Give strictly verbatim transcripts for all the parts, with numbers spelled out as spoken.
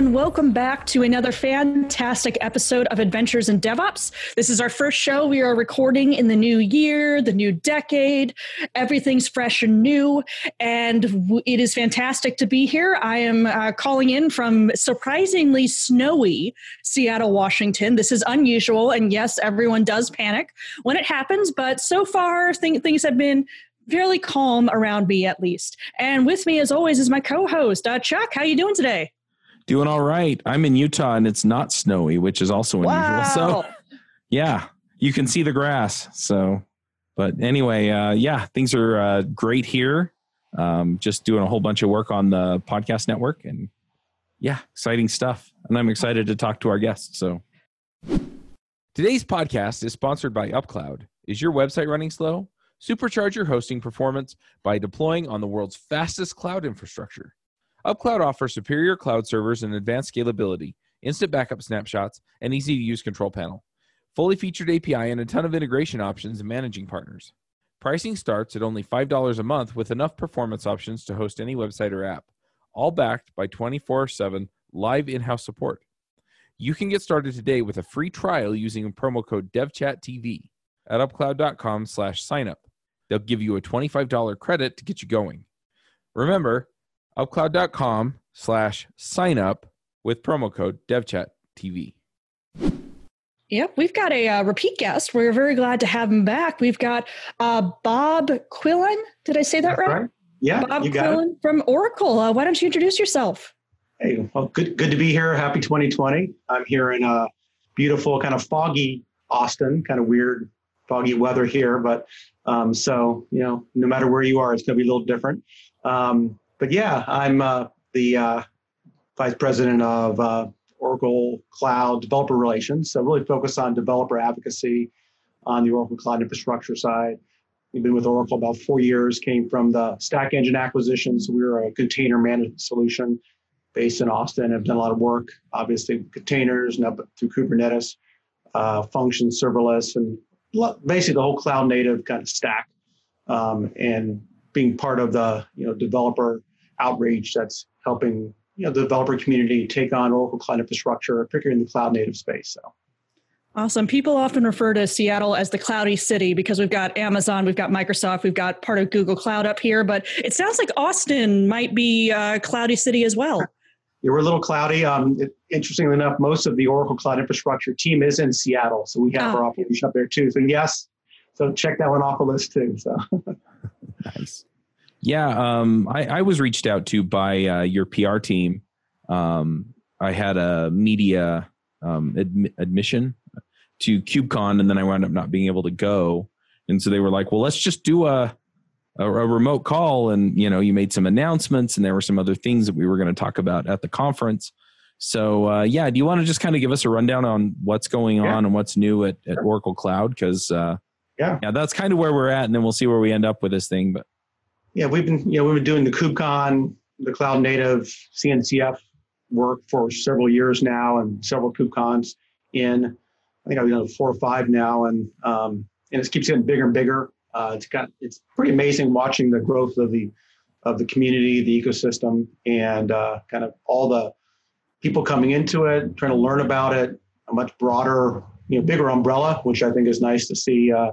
and welcome back to another fantastic episode of Adventures in DevOps. This is our first show. We are recording in the new year, the new decade. Everything's fresh and new, and it is fantastic to be here. I am uh, calling in from surprisingly snowy Seattle, Washington. This is unusual, and yes, everyone does panic when it happens, but so far th- things have been fairly calm around me, at least. And with me, as always, is my co-host, uh, Chuck. How you doing today? Doing all right. I'm in Utah, and it's not snowy, which is also unusual. Wow. So, yeah, you can see the grass. So, but anyway, uh, yeah, things are uh, great here. Um, just doing a whole bunch of work on the podcast network, and yeah, exciting stuff. And I'm excited to talk to our guests. So, today's podcast is sponsored by UpCloud. Is your website running slow? Supercharge your hosting performance by deploying on the world's fastest cloud infrastructure. UpCloud offers superior cloud servers and advanced scalability, instant backup snapshots, and easy-to-use control panel, fully featured A P I, and a ton of integration options and managing partners. Pricing starts at only five dollars a month with enough performance options to host any website or app, all backed by twenty-four seven live in-house support. You can get started today with a free trial using promo code DevChatTV at upcloud.com slash signup. They'll give you a twenty-five dollars credit to get you going. Remember, upcloud.com slash sign up with promo code DevChatTV. Yep, we've got a uh, repeat guest. We're very glad to have him back. We've got uh, Bob Quillen. Did I say that right? right? Yeah, Bob you got Quillen it. From Oracle. Uh, why don't you introduce yourself? Hey, well, good, good to be here. Happy twenty twenty. I'm here in a beautiful, kind of foggy Austin, kind of weird, foggy weather here, but um, so, you know, no matter where you are, it's going to be a little different. Um, but yeah, I'm uh, the uh, vice president of uh, Oracle Cloud Developer Relations. So really focus on developer advocacy on the Oracle Cloud Infrastructure side. We've been with Oracle about four years, came from the Stack Engine acquisition. So we were a container management solution based in Austin. I've done a lot of work, obviously, with containers and up through Kubernetes, uh, Functions, serverless, and basically the whole cloud native kind of stack, um, and being part of the, you know, developer outreach that's helping, you know, the developer community take on Oracle Cloud Infrastructure, particularly in the cloud native space. So. Awesome. People often refer to Seattle as the cloudy city because we've got Amazon, we've got Microsoft, we've got part of Google Cloud up here, but it sounds like Austin might be a cloudy city as well. Yeah, we're a little cloudy. Um, it, interestingly enough, most of the Oracle Cloud Infrastructure team is in Seattle, so we have oh. our operation up there too. So yes, so check that one off the list too. So nice. Yeah, um, I, I was reached out to by uh, your P R team. Um, I had a media um, admi- admission to KubeCon, and then I wound up not being able to go. And so they were like, "Well, let's just do a." a remote call, and you know, you made some announcements and there were some other things that we were going to talk about at the conference. So uh, yeah, do you want to just kind of give us a rundown on what's going yeah. on and what's new at, at sure. Oracle Cloud? Because uh, yeah. yeah, that's kind of where we're at, and then we'll see where we end up with this thing. But yeah, we've been, you know, we've been doing the KubeCon, the cloud native C N C F work for several years now, and several KubeCons in, I think I've done four or five now, and um, and it keeps getting bigger and bigger. Uh, it's got, it's pretty amazing watching the growth of the, of the community, the ecosystem, and uh, kind of all the people coming into it, trying to learn about it, a much broader, you know, bigger umbrella, which I think is nice to see. Uh,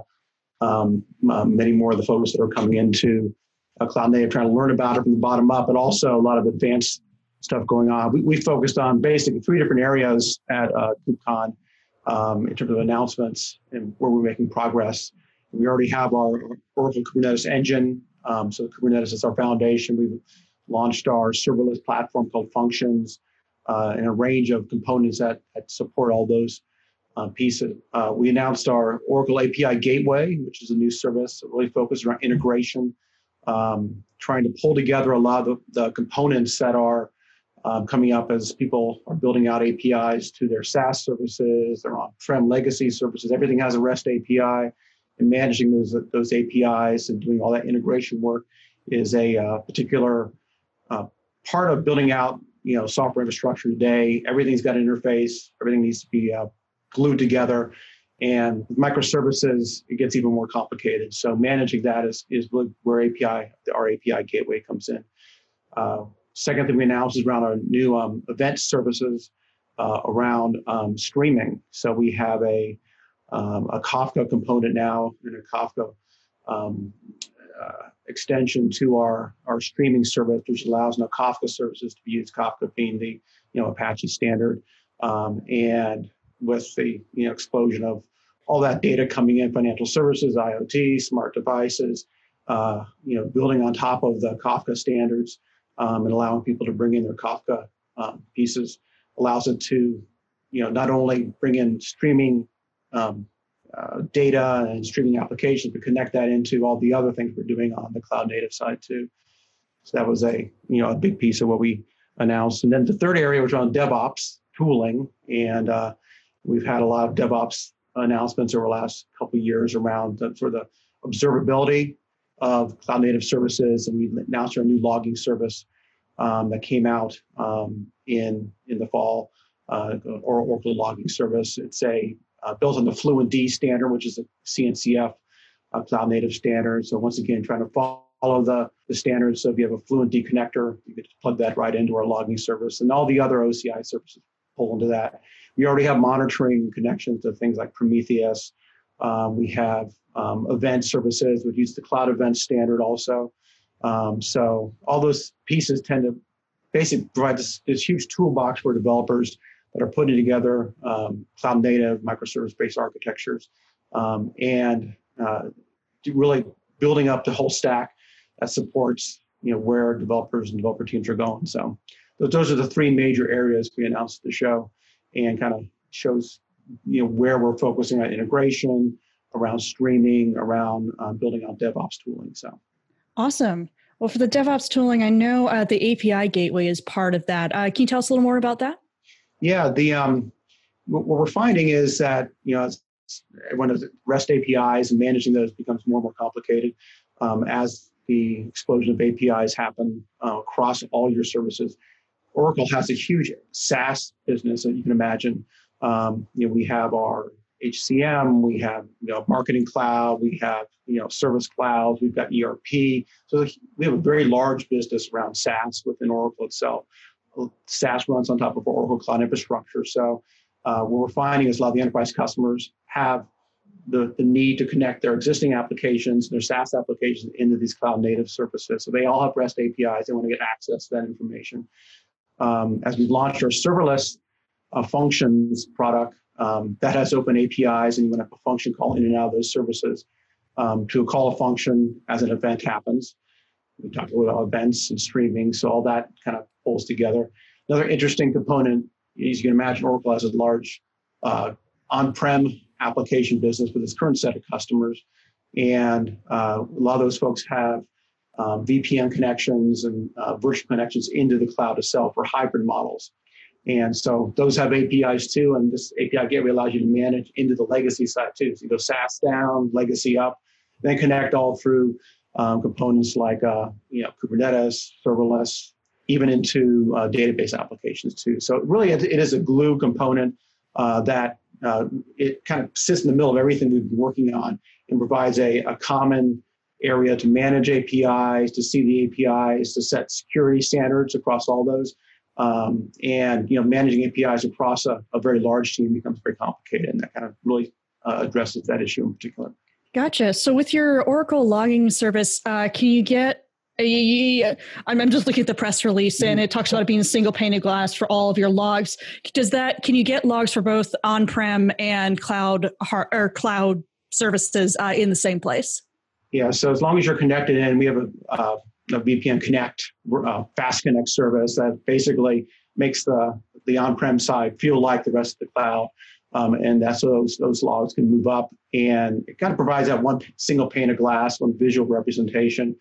um, uh, many more of the folks that are coming into uh, cloud native trying to learn about it from the bottom up, but also a lot of advanced stuff going on. We, we focused on basically three different areas at uh, KubeCon um, in terms of announcements and where we're making progress. We already have our Oracle Kubernetes Engine. Um, so Kubernetes is our foundation. We've launched our serverless platform called Functions, uh, and a range of components that, that support all those uh, pieces. Uh, we announced our Oracle A P I Gateway, which is a new service that really focuses around integration, um, trying to pull together a lot of the components that are um, coming up as people are building out A P Is to their SaaS services, their on-prem legacy services. Everything has a REST A P I. And managing those those A P Is and doing all that integration work is a uh, particular uh, part of building out, you know, software infrastructure today. Everything's got an interface. Everything needs to be uh, glued together. And with microservices, it gets even more complicated. So managing that is is really where A P I, our A P I gateway comes in. Uh, Second thing we announced is around our new um, event services uh, around um, streaming. So we have a, um, a Kafka component now and a Kafka um, uh, extension to our, our streaming service, which allows now Kafka services to be used, Kafka being the you know, Apache standard. Um, and with the you know, explosion of all that data coming in, financial services, IoT, smart devices, uh, you know, building on top of the Kafka standards um, and allowing people to bring in their Kafka um, pieces allows it to, you know, not only bring in streaming um, uh, data and streaming applications, but connect that into all the other things we're doing on the cloud native side too. So that was a, you know, a big piece of what we announced. And then the third area was on DevOps tooling, and uh, we've had a lot of DevOps announcements over the last couple of years around the, sort of the observability of cloud native services, and we announced our new logging service um, that came out um, in in the fall, uh, or Oracle logging service. It's a uh, built on the FluentD standard, which is a C N C F uh, cloud native standard. So once again, trying to follow the the standards. So if you have a FluentD connector, you could just plug that right into our logging service, and all the other O C I services pull into that. We already have monitoring connections to things like Prometheus. Um, we have um, event services, which use the cloud event standard also. Um, so all those pieces tend to basically provide this, this huge toolbox for developers that are putting together um, cloud native microservice-based architectures um, and uh, really building up the whole stack that supports you know, where developers and developer teams are going. So those are the three major areas we announced at the show, and kind of shows you know where we're focusing on integration, around streaming, around um, building out DevOps tooling. So, awesome. Well, for the DevOps tooling, I know uh, the A P I gateway is part of that. Uh, can you tell us a little more about that? Yeah, the um, what we're finding is that you know one of the REST A P Is and managing those becomes more and more complicated um, as the explosion of A P Is happen uh, across all your services. Oracle has a huge SaaS business that you can imagine. Um, you know, we have our H C M, we have you know, marketing cloud, we have you know service clouds, we've got E R P. So we have a very large business around SaaS within Oracle itself. SaaS runs on top of Oracle Cloud Infrastructure. So uh, what we're finding is a lot of the enterprise customers have the, the need to connect their existing applications, their SaaS applications into these cloud native services. So they all have REST A P Is. They want to get access to that information. Um, as we launched our serverless uh, functions product, um, that has open A P Is, and you want to have a function call in and out of those services um, to call a function as an event happens. We talked a little about events and streaming, so all that kind of pulls together. Another interesting component, as you can imagine, Oracle has a large uh, on-prem application business with its current set of customers, and uh, a lot of those folks have Um, V P N connections and uh, virtual connections into the cloud itself or hybrid models. And so those have A P Is too, and this A P I gateway allows you to manage into the legacy side too. So you go SaaS down, legacy up, then connect all through um, components like uh, you know, Kubernetes, serverless, even into uh, database applications too. So really it is a glue component uh, that uh, it kind of sits in the middle of everything we've been working on and provides a, a common area to manage A P Is, to see the A P Is, to set security standards across all those. Um, and, you know, managing A P Is across a, a very large team becomes very complicated, and that kind of really uh, addresses that issue in particular. Gotcha. So with your Oracle logging service, uh, can you get a, I'm just looking at the press release, and it talks about it being a single pane of glass for all of your logs. Does that, can you get logs for both on-prem and cloud or cloud services uh, in the same place? Yeah, so as long as you're connected in, we have a, uh, a V P N Connect, uh, Fast Connect service that basically makes the, the on-prem side feel like the rest of the cloud. Um, and that's so those, those logs can move up. And it kind of provides that one single pane of glass, one visual representation.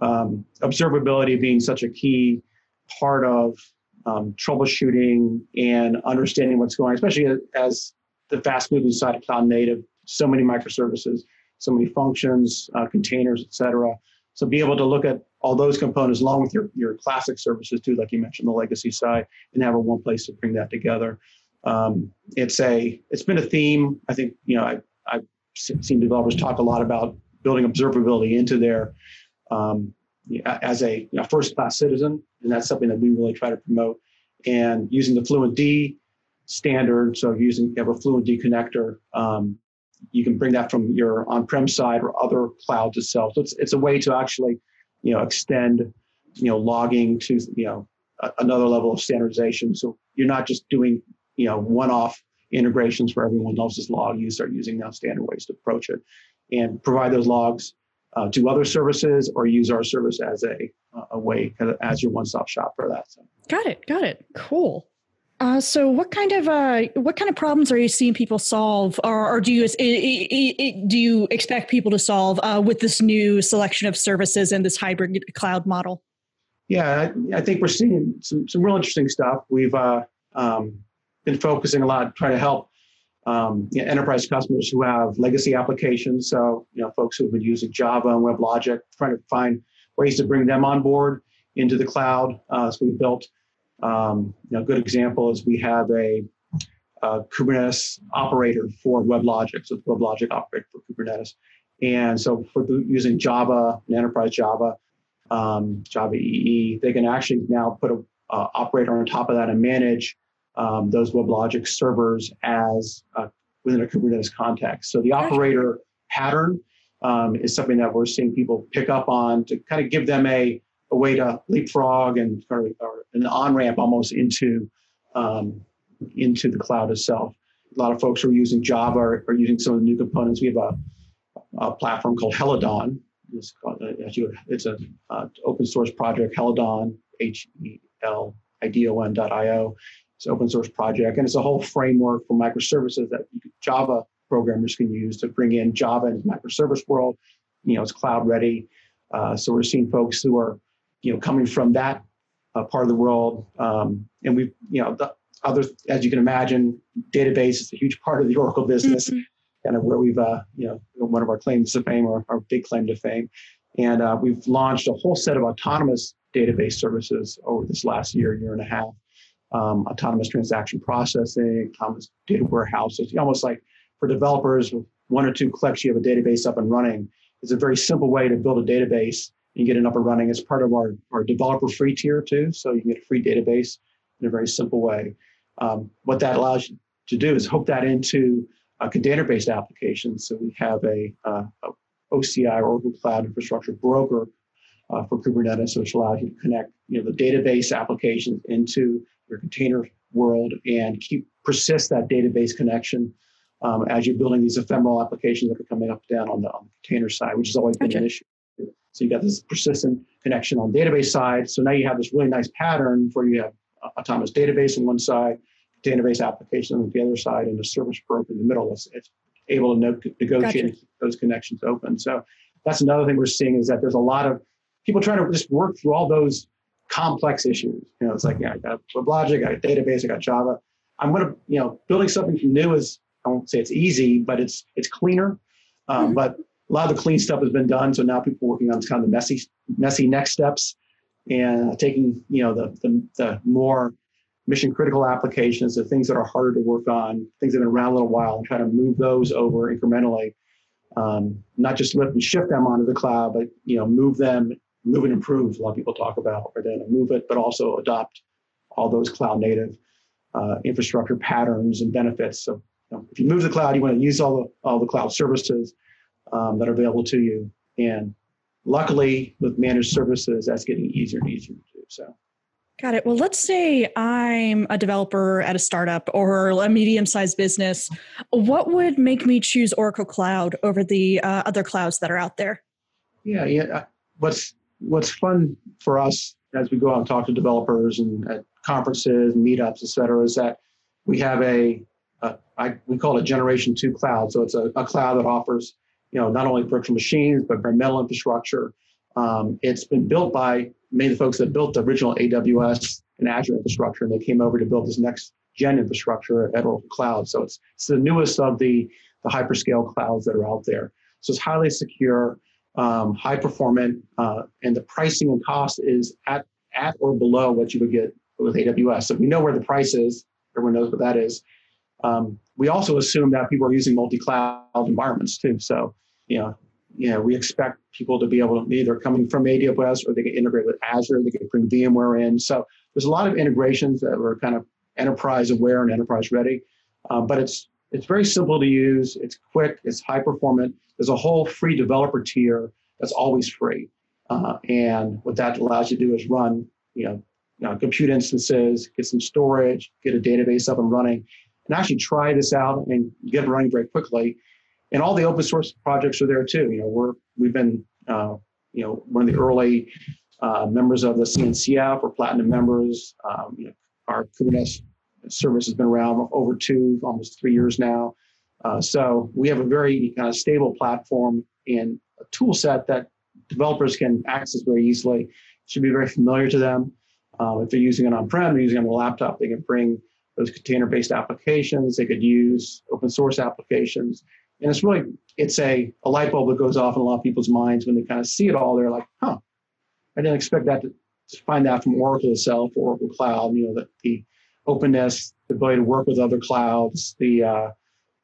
Um, observability being such a key part of um, troubleshooting and understanding what's going on, especially as the fast-moving side of cloud native, so many microservices, so many functions, uh, containers, et cetera. So be able to look at all those components along with your, your classic services too, like you mentioned, the legacy side, and have a one place to bring that together. Um, it's a, it's been a theme. I think, you know, I, I've seen developers talk a lot about building observability into their um, as a, a first-class citizen, and that's something that we really try to promote. And using the FluentD standard, so using you have a FluentD connector, um, you can bring that from your on-prem side or other clouds itself. So it's it's a way to actually, you know, extend, you know, logging to, you know, a, another level of standardization. So you're not just doing, you know, one-off integrations for everyone else's log. You start using now standard ways to approach it, and provide those logs uh, to other services, or use our service as a a way kind of as your one-stop shop for that. So. Got it. Got it. Cool. Uh, so, what kind of uh, what kind of problems are you seeing people solve, or, or do you it, it, it, do you expect people to solve uh, with this new selection of services and this hybrid cloud model? Yeah, I, I think we're seeing some some real interesting stuff. We've uh, um, been focusing a lot trying to help um, you know, enterprise customers who have legacy applications. So, you know, folks who've been using Java and WebLogic, trying to find ways to bring them on board into the cloud. Uh, so we built. Um, you know, a good example is we have a, a Kubernetes operator for WebLogic, so the WebLogic operator for Kubernetes. And so for the, using Java, and enterprise Java, um, Java E E, they can actually now put an uh, operator on top of that and manage um, those WebLogic servers as uh, within a Kubernetes context. So the operator pattern um, is something that we're seeing people pick up on to kind of give them a a way to leapfrog and or, or an on-ramp almost into um, into the cloud itself. A lot of folks who are using Java are, are using some of the new components. We have a, a platform called Helidon. It's, called, it's a uh, open source project, Helidon, H E L I D O N dot I O. It's an open source project, and it's a whole framework for microservices that Java programmers can use to bring in Java into the microservice world. You know, it's cloud ready. Uh, so we're seeing folks who are you know, coming from that uh, part of the world, um, and we, you know, the other, as you can imagine, database is a huge part of the Oracle business, mm-hmm. kind of where we've, uh, you know, one of our claims to fame, or our big claim to fame, and uh, we've launched a whole set of autonomous database services over this last year, year and a half, um, autonomous transaction processing, autonomous data warehouses, almost like for developers with one or two clicks, you have a database up and running. It's a very simple way to build a database. You get it up and running. It's part of our, our developer free tier too. So you can get a free database in a very simple way. Um, what that allows you to do is hook that into a container-based application. So we have a, uh, a O C I, Oracle Cloud Infrastructure broker uh, for Kubernetes, which allows you to connect you know, the database applications into your container world and keep persist that database connection um, as you're building these ephemeral applications that are coming up and down on the, on the container side, which has always been an issue. So you got this persistent connection on the database side. So now you have this really nice pattern where you have autonomous database on one side, database application on the other side, and a service broker in the middle. It's, it's able to no, negotiate gotcha. and keep those connections open. So that's another thing we're seeing is that there's a lot of people trying to just work through all those complex issues. You know, it's like, yeah, I got WebLogic, I got database, I got Java. I'm going to, you know, building something new is, I won't say it's easy, but it's it's cleaner. Um, mm-hmm. But a lot of the clean stuff has been done, so now people are working on kind of the messy, messy next steps, and taking you know the the, the more mission critical applications, the things that are harder to work on, things that have been around a little while, and try to move those over incrementally. Um, not just lift and shift them onto the cloud, but you know move them, move and improve. A lot of people talk about or then move it, but also adopt all those cloud native uh, infrastructure patterns and benefits. So you know, if you move to the cloud, you want to use all the all the cloud services. Um, that are available to you, and luckily with managed services, that's getting easier and easier to do. So, got it. Well, let's say I'm a developer at a startup or a medium-sized business. What would make me choose Oracle Cloud over the uh, other clouds that are out there? Yeah, yeah. What's What's fun for us as we go out and talk to developers and at conferences, meetups, et cetera, is that we have a, a I, we call it a Generation Two cloud. So it's a, a cloud that offers you know, not only virtual machines, but bare-metal infrastructure. Um, it's been built by many of the folks that built the original A W S and Azure infrastructure, and they came over to build this next-gen infrastructure at Oracle Cloud. So it's, it's the newest of the, the hyperscale clouds that are out there. So it's highly secure, um, high-performant, uh, and the pricing and cost is at, at or below what you would get with A W S. So we know where the price is. Everyone knows what that is. Um, we also assume that people are using multi-cloud environments too. So, you know, you know, we expect people to be able to, either coming from A W S, or they can integrate with Azure, they can bring VMware in. So there's a lot of integrations that are kind of enterprise aware and enterprise ready, uh, but it's it's very simple to use. It's quick, it's high performant. There's a whole free developer tier that's always free. Uh, and what that allows you to do is run, you know, you know, compute instances, get some storage, get a database up and running, and actually try this out and get running very quickly. And all the open source projects are there too. You know, we're, we've been, uh, you know, one of the early uh, members of the C N C F, or platinum members. Um, you know, our Kubernetes service has been around over two, almost three years now. Uh, so we have a very kind of stable platform and a tool set that developers can access very easily. It should be very familiar to them. Uh, if they're using it on-prem, they're using it on a laptop, they can bring those container-based applications. They could use open source applications. And it's really, it's a, a light bulb that goes off in a lot of people's minds when they kind of see it all. They're like, huh, I didn't expect that to, to find out from Oracle itself, or Oracle Cloud, you know, the, the openness, the ability to work with other clouds, the, uh,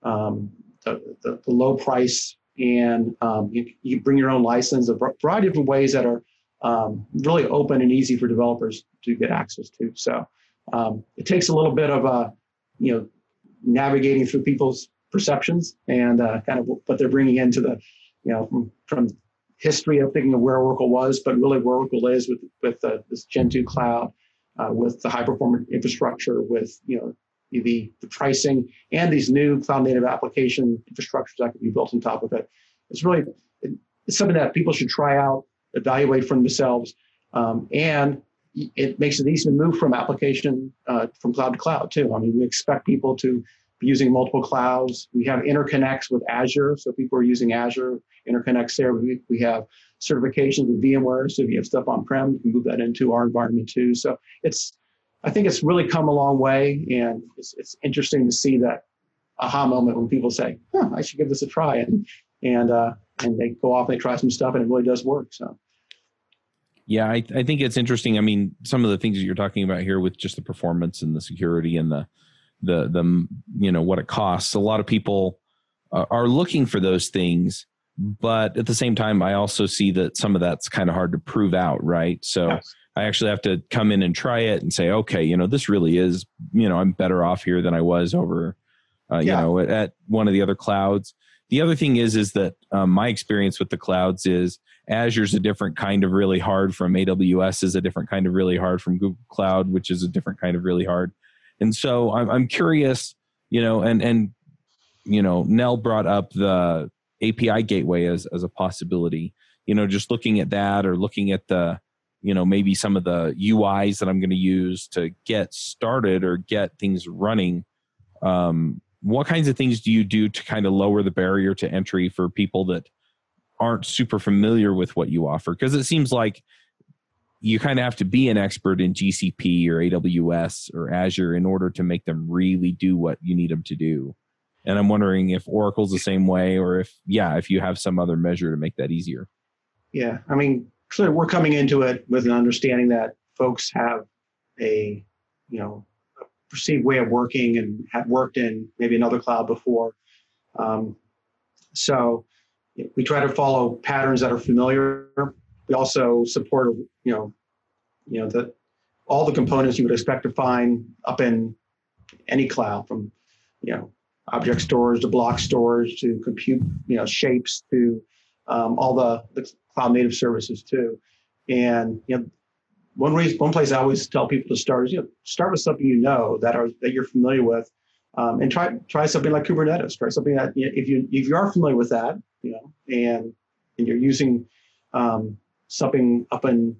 um, the, the, the low price, and um, you, you bring your own license, a variety of different ways that are um, really open and easy for developers to get access to. So um, it takes a little bit of, uh, you know, navigating through people's perceptions and uh, kind of what they're bringing into the, you know, from, from history of thinking of where Oracle was, but really where Oracle is with with uh, this Gen two cloud, uh, with the high performance infrastructure, with, you know, the, the pricing and these new cloud native application infrastructures that can be built on top of it. It's really, it's something that people should try out, evaluate for themselves, um, and it makes it easy to move from application uh, from cloud to cloud too. I mean, we expect people to using multiple clouds. We have interconnects with Azure, so people are using Azure interconnects there. We, we have certifications with VMware, so if you have stuff on-prem, you can move that into our environment too. So it's, I think it's really come a long way, and it's, it's interesting to see that aha moment when people say, huh, I should give this a try, and and uh, and they go off and they try some stuff, and it really does work, so. Yeah, I, I think it's interesting. I mean, some of the things that you're talking about here with just the performance and the security and the the, the, you know, what it costs. A lot of people uh, are looking for those things, but at the same time, I also see that some of that's kind of hard to prove out. Right. So yes. I actually have to come in and try it and say, okay, you know, this really is, you know, I'm better off here than I was over, uh, yeah. you know, at, at one of the other clouds. The other thing is, is that um, my experience with the clouds is Azure's a different kind of really hard from A W S, is a different kind of really hard from Google Cloud, which is a different kind of really hard. And so I'm, I'm curious, you know, and, and, you know, Nell brought up the A P I gateway as, as a possibility, you know, just looking at that, or looking at the, you know, maybe some of the U Is that I'm going to use to get started or get things running. Um, what kinds of things do you do to kind of lower the barrier to entry for people that aren't super familiar with what you offer? Because it seems like you kind of have to be an expert in G C P or A W S or Azure in order to make them really do what you need them to do. And I'm wondering if Oracle's the same way, or if, yeah, if you have some other measure to make that easier. Yeah. I mean, clearly we're coming into it with an understanding that folks have a, you know, a perceived way of working and have worked in maybe another cloud before. Um, so we try to follow patterns that are familiar. We also support, you know, you know, the, all the components you would expect to find up in any cloud, from, you know, object storage to block storage to compute, you know, shapes to um, all the, the cloud native services too. And, you know, one reason, one place I always tell people to start is, you know, start with something you know that are that you're familiar with, um, and try try something like Kubernetes. Try something that, you know, if you if you are familiar with that, you know, and and you're using um, something up in,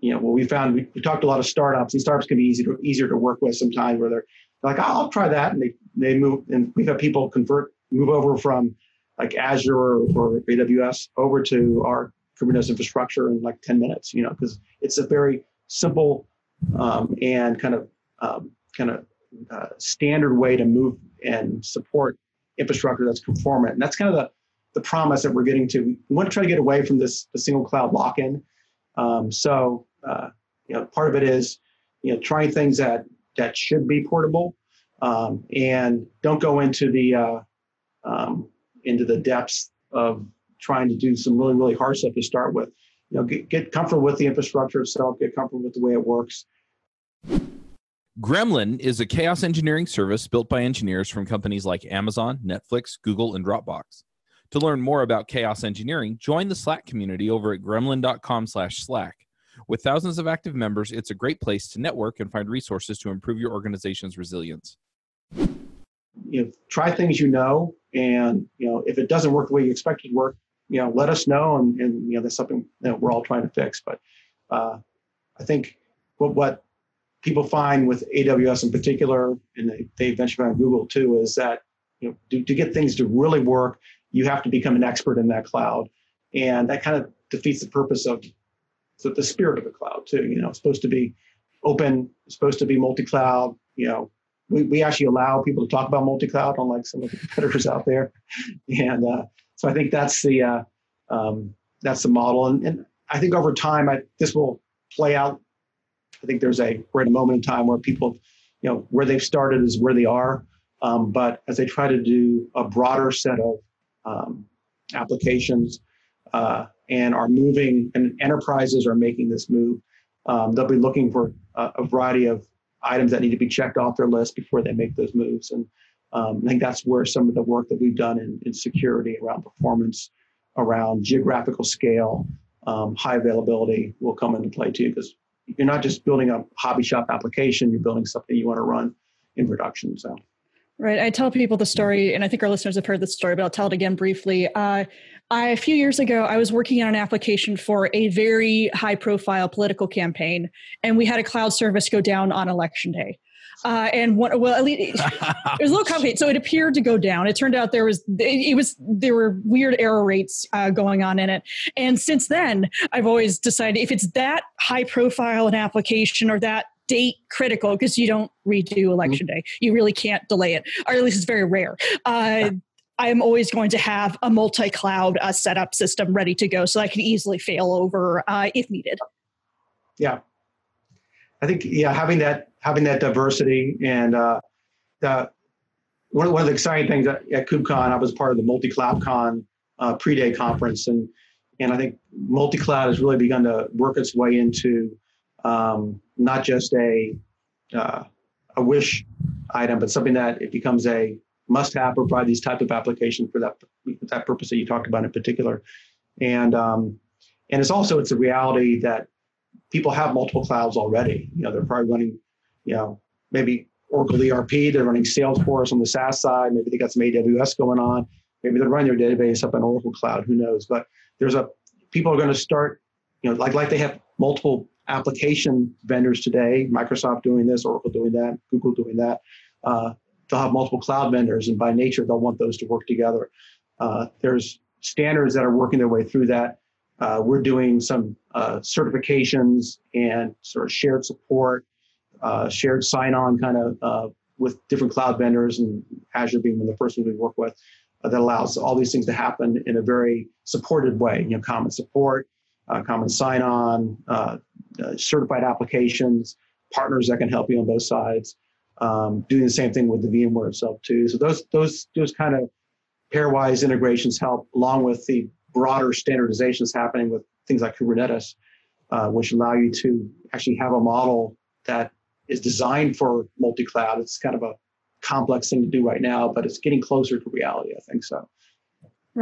you know, what we found, we, we talked to a lot of startups, and startups can be easy to, easier to work with sometimes, where they're like, oh, I'll try that. And they, they move, and we've had people convert, move over from like Azure or, or A W S over to our Kubernetes infrastructure in like ten minutes, you know, because it's a very simple um, and kind of, um, kind of uh, standard way to move and support infrastructure that's conformant. And that's kind of the, the promise that we're getting to. We want to try to get away from this the single cloud lock-in. Um, so, uh, you know, part of it is, you know, trying things that that should be portable, um, and don't go into the uh, um, into the depths of trying to do some really, really hard stuff to start with. You know, get, get comfortable with the infrastructure itself, get comfortable with the way it works. Gremlin is a chaos engineering service built by engineers from companies like Amazon, Netflix, Google, and Dropbox. To learn more about chaos engineering, join the Slack community over at gremlin dot com slash slack. With thousands of active members, it's a great place to network and find resources to improve your organization's resilience. You know, try things you know, and you know if it doesn't work the way you expect it to work, you know, let us know, and, and you know that's something that we're all trying to fix. But uh, I think what, what people find with A W S in particular, and they, they eventually found Google too, is that you know to, to get things to really work, you have to become an expert in that cloud, and that kind of defeats the purpose of So the spirit of the cloud too. You know, it's supposed to be open, it's supposed to be multi-cloud. You know, we, we actually allow people to talk about multi-cloud, unlike some of the competitors out there. And uh, so I think that's the uh, um, that's the model. And, and I think over time, I, this will play out. I think there's a great moment in time where people, you know, where they've started is where they are. Um, but as they try to do a broader set of um, applications, uh, and are moving, and enterprises are making this move, um, they'll be looking for a, a variety of items that need to be checked off their list before they make those moves. And um, I think that's where some of the work that we've done in, in security, around performance, around geographical scale, um, high availability will come into play too, because you're not just building a hobby shop application, you're building something you want to run in production. So. Right. I tell people the story, and I think our listeners have heard this story, but I'll tell it again briefly. Uh, I, a few years ago, I was working on an application for a very high-profile political campaign, and we had a cloud service go down on election day. Uh, and what, well, at least it was a little complicated. So it appeared to go down. It turned out there was, it, it was, there were weird error rates uh, going on in it. And since then, I've always decided if it's that high-profile an application or that date critical, because you don't redo election mm-hmm. day. You really can't delay it, or at least it's very rare. Uh, I am always going to have a multi-cloud uh, setup system ready to go so I can easily fail over uh, if needed. Yeah. I think, yeah, having that having that diversity, and uh, the, one, one of the exciting things at, at KubeCon, I was part of the multi-cloud con uh, pre-day conference, and, and I think multi-cloud has really begun to work its way into Um, not just a uh, a wish item, but something that it becomes a must-have for probably these type of applications for that that purpose that you talked about in particular. And um, and it's also it's a reality that people have multiple clouds already. You know, they're probably running, you know, maybe Oracle E R P, they're running Salesforce on the SaaS side, maybe they got some A W S going on, maybe they're running their database up on Oracle Cloud, who knows? But there's a people are going to start, you know, like like they have multiple application vendors today, Microsoft doing this, Oracle doing that, Google doing that. Uh, they'll have multiple cloud vendors, and by nature, they'll want those to work together. Uh, there's standards that are working their way through that. Uh, we're doing some uh, certifications and sort of shared support, uh, shared sign-on kind of uh, with different cloud vendors, and Azure being one of the first ones we work with, uh, that allows all these things to happen in a very supported way. You know, common support, uh, common sign-on, uh, Uh, certified applications, partners that can help you on both sides, um, doing the same thing with the VMware itself too. So those those those kind of pairwise integrations help, along with the broader standardizations happening with things like Kubernetes, uh, which allow you to actually have a model that is designed for multi-cloud. It's kind of a complex thing to do right now, but it's getting closer to reality, I think so.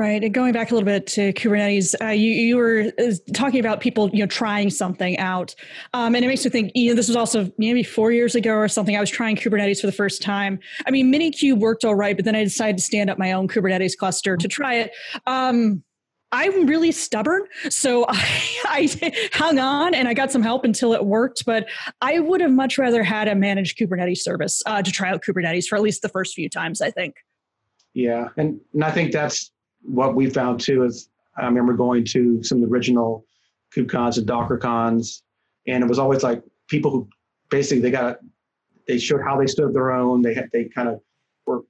Right. And going back a little bit to Kubernetes, uh, you, you were talking about people, you know, trying something out. Um, and it makes me think, you know, this was also maybe four years ago or something. I was trying Kubernetes for the first time. I mean, Minikube worked all right, but then I decided to stand up my own Kubernetes cluster to try it. Um, I'm really stubborn, so I, I hung on and I got some help until it worked, but I would have much rather had a managed Kubernetes service uh, to try out Kubernetes for at least the first few times, I think. Yeah. And, and I think that's what we found too. Is I remember going to some of the original KubeCons and DockerCons, and it was always like people who basically they got they showed how they stood their own. They had they kind of were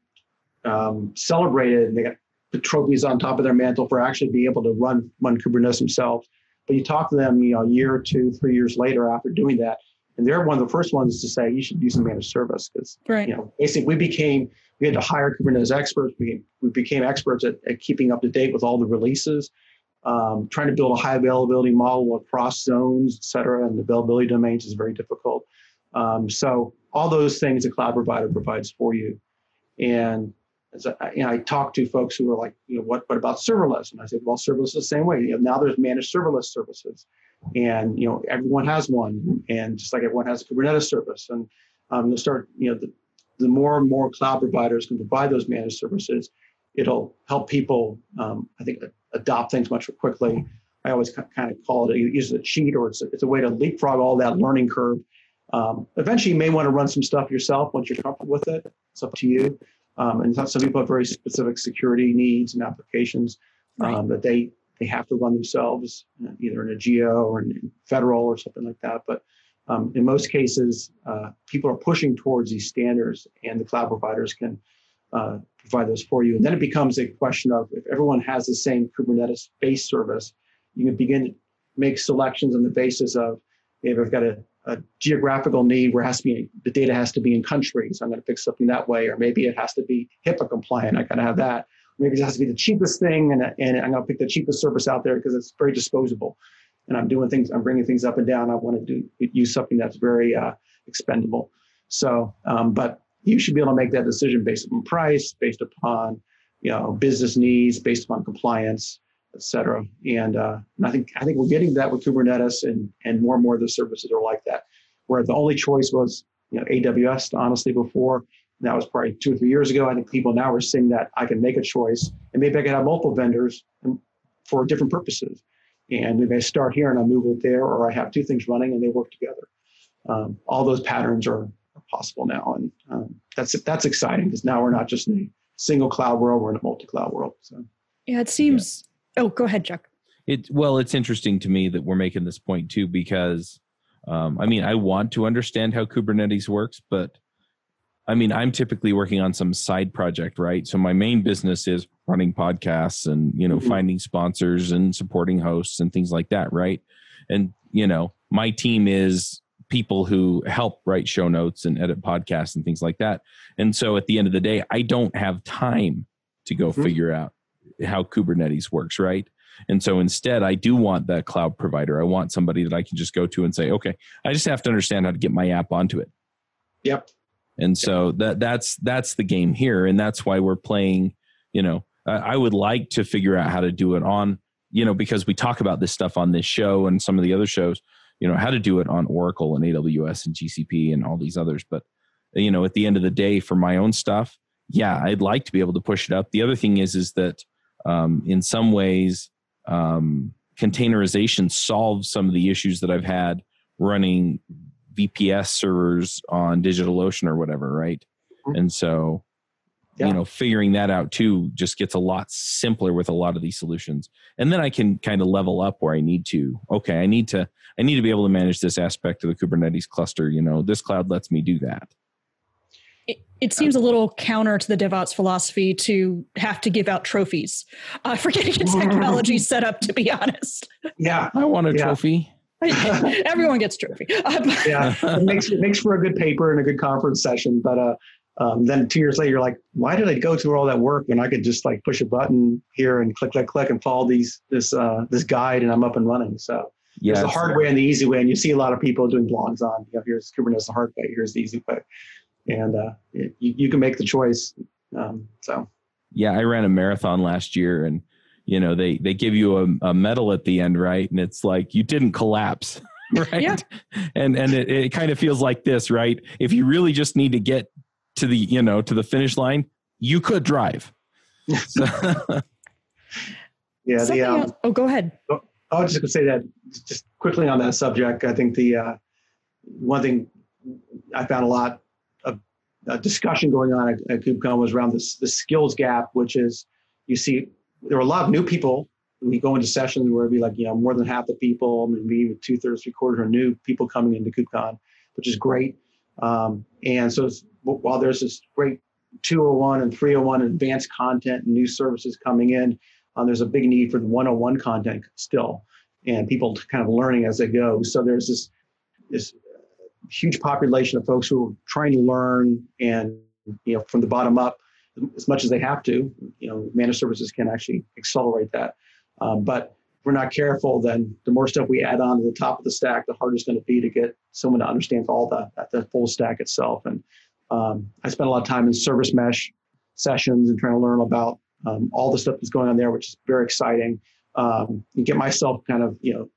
um, celebrated, and they got the trophies on top of their mantle for actually being able to run run Kubernetes themselves. But you talk to them, you know, a year or two, three years later after doing that, And they're one of the first ones to say you should use a managed service because, right. you know, basically we became, we had to hire Kubernetes experts. We, we became experts at, at keeping up to date with all the releases, um, trying to build a high availability model across zones, et cetera, and the availability domains is very difficult. Um, so all those things a cloud provider provides for you. And as I, you know, I talked to folks who were like, you know, what, what about serverless? And I said, well, serverless is the same way. You know, now there's managed serverless services. And, you know, everyone has one. And just like everyone has a Kubernetes service. And um, you'll start, you know, the, the more and more cloud providers can provide those managed services, it'll help people, um, I think, adopt things much more quickly. I always kind of call it either a cheat or it's a, it's a way to leapfrog all that learning curve. Um, eventually, you may want to run some stuff yourself once you're comfortable with it. It's up to you. Um, and some people have very specific security needs and applications um, right. that they they have to run themselves, either in a geo or in federal or something like that. But um, in most cases, uh, people are pushing towards these standards, and the cloud providers can uh, provide those for you. And then it becomes a question of if everyone has the same Kubernetes-based service, you can begin to make selections on the basis of if I've got a a geographical need where it has to be, the data has to be in country. So I'm going to pick something that way, or maybe it has to be HIPAA compliant. I got to have that. Maybe it has to be the cheapest thing. And, and I'm going to pick the cheapest service out there because it's very disposable. And I'm doing things, I'm bringing things up and down. I want to do use something that's very uh, expendable. So, um, but you should be able to make that decision based upon price, based upon, you know, business needs, based upon compliance, et cetera. And, uh, and I think I think we're getting that with Kubernetes, and and more and more of the services are like that, where the only choice was, you know, A W S, honestly, before. And that was probably two or three years ago. I think people now are seeing that I can make a choice, and maybe I can have multiple vendors for different purposes. And maybe I start here and I move it there, or I have two things running and they work together. Um, all those patterns are possible now. And um, that's, that's exciting because now we're not just in a single cloud world, we're in a multi-cloud world. So yeah, it seems... Yeah. Oh, go ahead, Chuck. It, well, it's interesting to me that we're making this point too, because um, I mean, I want to understand how Kubernetes works, but I mean, I'm typically working on some side project, right? So my main business is running podcasts and, you know, mm-hmm. finding sponsors and supporting hosts and things like that, right? And, you know, my team is people who help write show notes and edit podcasts and things like that. And so at the end of the day, I don't have time to go mm-hmm. figure out how Kubernetes works, right? And so instead, I do want that cloud provider. I want somebody that I can just go to and say, okay, I just have to understand how to get my app onto it. Yep. And so yep. that that's that's the game here. And that's why we're playing, you know, I, I would like to figure out how to do it on, you know, because we talk about this stuff on this show and some of the other shows, you know, how to do it on Oracle and A W S and G C P and all these others. But, you know, at the end of the day, for my own stuff, yeah, I'd like to be able to push it up. The other thing is, is that Um, in some ways, um, containerization solves some of the issues that I've had running V P S servers on DigitalOcean or whatever, right? Mm-hmm. And so, yeah. you know, figuring that out too just gets a lot simpler with a lot of these solutions. And then I can kind of level up where I need to. Okay, I need to I need to be able to manage this aspect of the Kubernetes cluster. You know, this cloud lets me do that. It, it seems a little counter to the DevOps philosophy to have to give out trophies uh, for getting a technology set up, to be honest. Yeah. I want a yeah. trophy. Everyone gets a trophy. yeah. It makes, it makes for a good paper and a good conference session. But uh, um, then two years later, you're like, why did I go through all that work when I could just like push a button here and click, click, click and follow these, this, uh, this guide and I'm up and running. So yes. there's the hard way and the easy way. And you see a lot of people doing blogs on, you know, here's Kubernetes the hard way, here's the easy way. And uh, you, you can make the choice. Um, so, yeah, I ran a marathon last year, and you know they they give you a, a medal at the end, right? And it's like you didn't collapse, right? Yeah. And and it, it kind of feels like this, right? If you really just need to get to the you know to the finish line, you could drive. So. yeah. The, um, oh, go ahead. I was just gonna say that just quickly on that subject. I think the uh, one thing I found a lot. A discussion going on at, at KubeCon was around this the skills gap, which is you see there were a lot of new people. We go into sessions where it'd be like you know more than half the people, maybe two thirds, three quarters are new people coming into KubeCon, which is great. Um, and so it's, while there's this great two oh one and three oh one advanced content and new services coming in, um, there's a big need for the one oh one content still, and people kind of learning as they go. So there's this this. huge population of folks who are trying to learn and, you know, from the bottom up as much as they have to. You know, managed services can actually accelerate that. Um, but if we're not careful, then the more stuff we add on to the top of the stack, the harder it's going to be to get someone to understand all the, the full stack itself. And um, I spent a lot of time in service mesh sessions and trying to learn about um, all the stuff that's going on there, which is very exciting. Um, and get myself kind of, you know,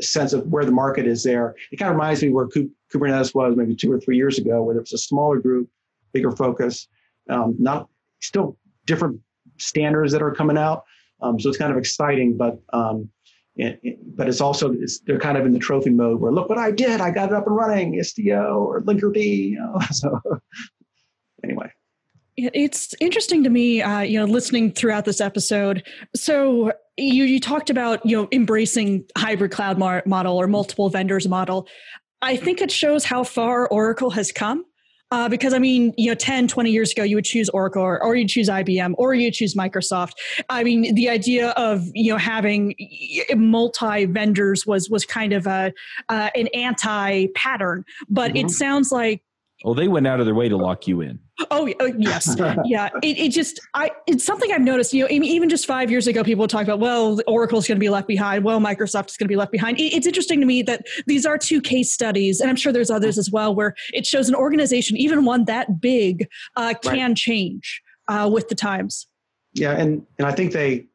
a sense of where the market is there. It kind of reminds me where Kubernetes was maybe two or three years ago, where there was a smaller group, bigger focus, um, not still different standards that are coming out. Um, so it's kind of exciting, but um, it, it, but it's also, it's, they're kind of in the trophy mode where, look what I did, I got it up and running, Istio or Linkerd, you know, so anyway. It's interesting to me, uh, you know, listening throughout this episode. So you you talked about, you know, embracing hybrid cloud mar- model or multiple vendors model. I think it shows how far Oracle has come. Uh, because, I mean, you know, ten, twenty years ago, you would choose Oracle or, or you'd choose I B M or you'd choose Microsoft. I mean, the idea of, you know, having multi-vendors was was kind of a uh, an anti-pattern. But mm-hmm. It sounds like... Oh, they went out of their way to lock you in. Oh, yes. Yeah. It, it just, I, it's something I've noticed, you know, even just five years ago, people would talk about, well, Oracle's going to be left behind. Well, Microsoft is going to be left behind. It, it's interesting to me that these are two case studies, and I'm sure there's others as well, where it shows an organization, even one that big, uh, can right. change uh, with the times. Yeah. And, and I think they,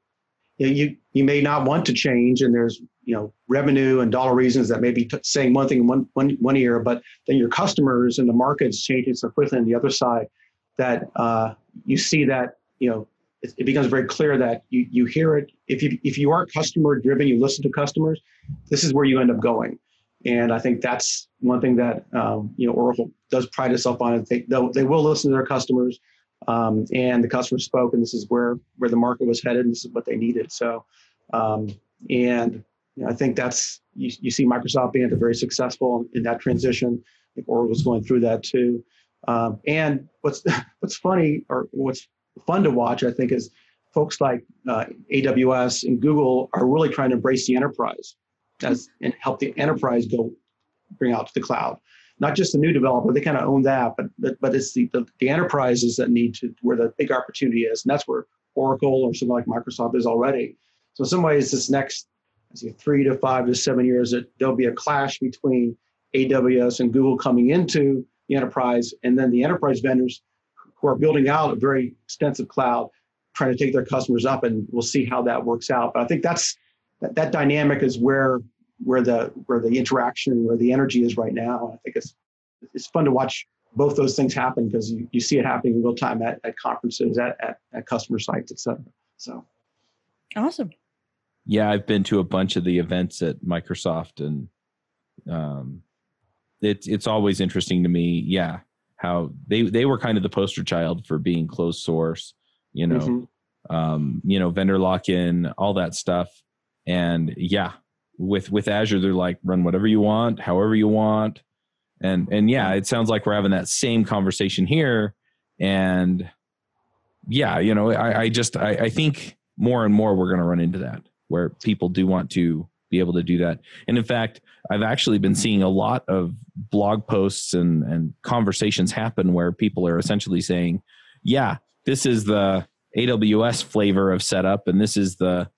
you, know, you, you may not want to change, and there's, you know, revenue and dollar reasons that may be t- saying one thing in one, one, one year, but then your customers and the market's changing so quickly on the other side that uh, you see that, you know, it, it becomes very clear that you you hear it. If you if you are customer driven, you listen to customers, this is where you end up going. And I think that's one thing that, um, you know, Oracle does pride itself on. They, they will listen to their customers, um, and the customers spoke, and this is where, where the market was headed, and this is what they needed. So, um, and I think that's, you, you see Microsoft being very successful in that transition. I think Oracle's going through that too. Um, and what's what's funny, or what's fun to watch, I think, is folks like uh, A W S and Google are really trying to embrace the enterprise as, and help the enterprise go bring out to the cloud. Not just the new developer, they kind of own that, but but it's the, the, the enterprises that need to, where the big opportunity is. And that's where Oracle or something like Microsoft is already. So in some ways, this next, I see three to five to seven years that there'll be a clash between A W S and Google coming into the enterprise, and then the enterprise vendors who are building out a very extensive cloud, trying to take their customers up, and we'll see how that works out. But I think that's that, that dynamic is where where the where the interaction, where the energy is right now. I think it's it's fun to watch both those things happen, because you, you see it happening in real time at, at conferences, at, at at customer sites, et cetera. So awesome. Yeah, I've been to a bunch of the events at Microsoft, and um, it's it's always interesting to me. Yeah, how they, they were kind of the poster child for being closed source, you know, mm-hmm. um, you know, vendor lock in, all that stuff, and yeah, with with Azure, they're like, run whatever you want, however you want, and and yeah, it sounds like we're having that same conversation here, and yeah, you know, I, I just I, I think more and more we're going to run into that, where people do want to be able to do that. And in fact, I've actually been seeing a lot of blog posts and, and conversations happen where people are essentially saying, yeah, this is the A W S flavor of setup, and this is the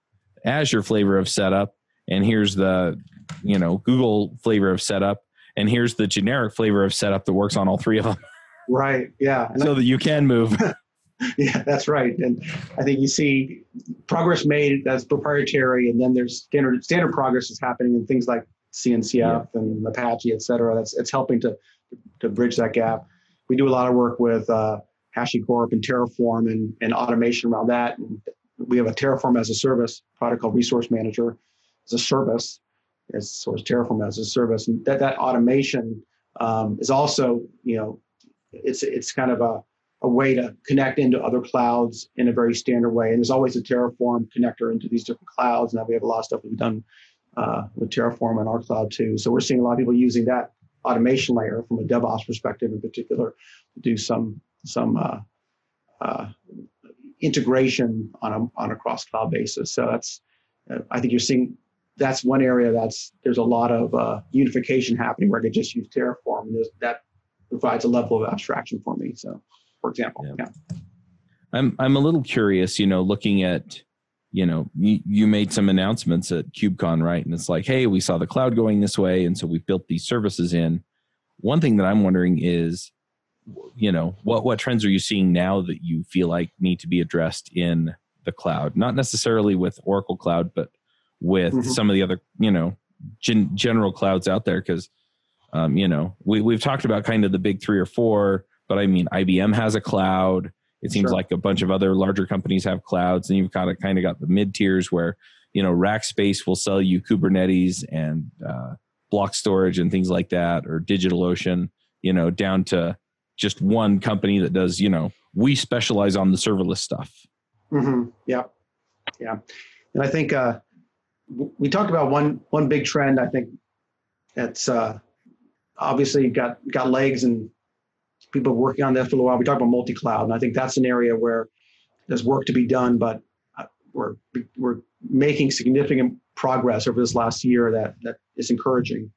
Azure flavor of setup, and here's the, you know, Google flavor of setup, and here's the generic flavor of setup that works on all three of them. Right, yeah. So that you can move. Yeah, that's right. And I think you see progress made that's proprietary, and then there's standard standard progress is happening in things like C N C F yeah. and Apache, et cetera. That's it's helping to to bridge that gap. We do a lot of work with uh, HashiCorp and Terraform and, and automation around that. And we have a Terraform as a service product called Resource Manager as a service. It's sort of Terraform as a service. And that, that automation um, is also, you know, it's it's kind of a a way to connect into other clouds in a very standard way. And there's always a Terraform connector into these different clouds. Now we have a lot of stuff that we've done uh, with Terraform on our cloud too. So we're seeing a lot of people using that automation layer from a DevOps perspective in particular to do some some uh, uh, integration on a, on a cross-cloud basis. So that's, uh, I think you're seeing that's one area that's there's a lot of uh, unification happening where I could just use Terraform. And that provides a level of abstraction for me. So, for example, yeah. yeah. I'm I'm a little curious, you know, looking at, you know, you, you made some announcements at KubeCon, right? And it's like, hey, we saw the cloud going this way, and so we built these services in. One thing that I'm wondering is, you know, what what trends are you seeing now that you feel like need to be addressed in the cloud? Not necessarily with Oracle Cloud, but with mm-hmm. some of the other, you know, gen, general clouds out there. Because, um, you know, we, we've talked about kind of the big three or four, but I mean, I B M has a cloud. It seems sure. like a bunch of other larger companies have clouds, and you've kind of kind of got the mid tiers where, you know, Rackspace will sell you Kubernetes and uh, block storage and things like that, or DigitalOcean, you know, down to just one company that does, you know, we specialize on the serverless stuff. Mm-hmm. Yeah, yeah, and I think uh, we talked about one one big trend. I think that's uh, obviously got got legs and. People working on that for a while. We talk about multi-cloud, and I think that's an area where there's work to be done, but we're we're making significant progress over this last year that that is encouraging.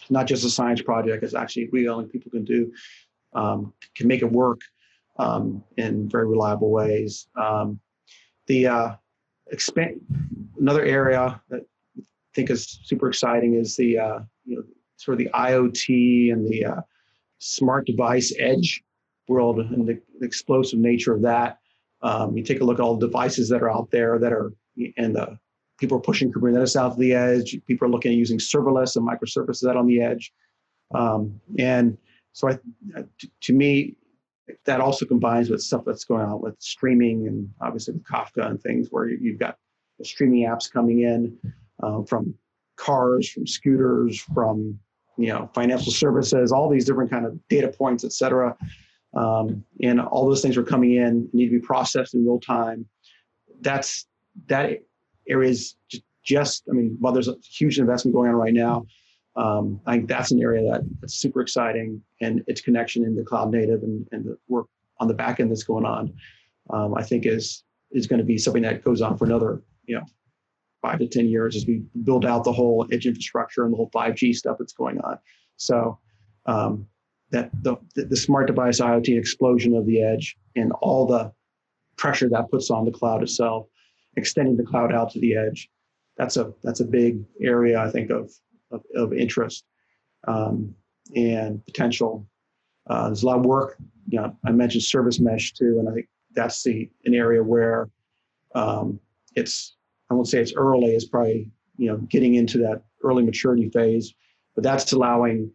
It's not just a science project; it's actually real, and people can do um, can make it work um, in very reliable ways. Um, the uh, expand another area that I think is super exciting is the uh, you know sort of the IoT and the uh, smart device edge world and the explosive nature of that. Um, you take a look at all the devices that are out there that are, and the people are pushing Kubernetes out to the edge. People are looking at using serverless and microservices out on the edge. Um, and so I, to, to me, that also combines with stuff that's going on with streaming and obviously with Kafka and things where you've got the streaming apps coming in uh, from cars, from scooters, from you know, financial services, all these different kind of data points, et cetera. Um, and all those things are coming in, need to be processed in real time. That's, that area is just, I mean, while there's a huge investment going on right now, um, I think that's an area that, that's super exciting and its connection into cloud native and, and the work on the back end that's going on, um, I think is, is going to be something that goes on for another, you know, five to ten years as we build out the whole edge infrastructure and the whole five G stuff that's going on. So um, that the, the smart device IoT explosion of the edge and all the pressure that puts on the cloud itself, extending the cloud out to the edge, that's a that's a big area, I think, of, of, of interest um, and potential. Uh, there's a lot of work. You know, I mentioned service mesh too, and I think that's the an area where um, it's, I won't say it's early, it's probably, you know, getting into that early maturity phase, but that's allowing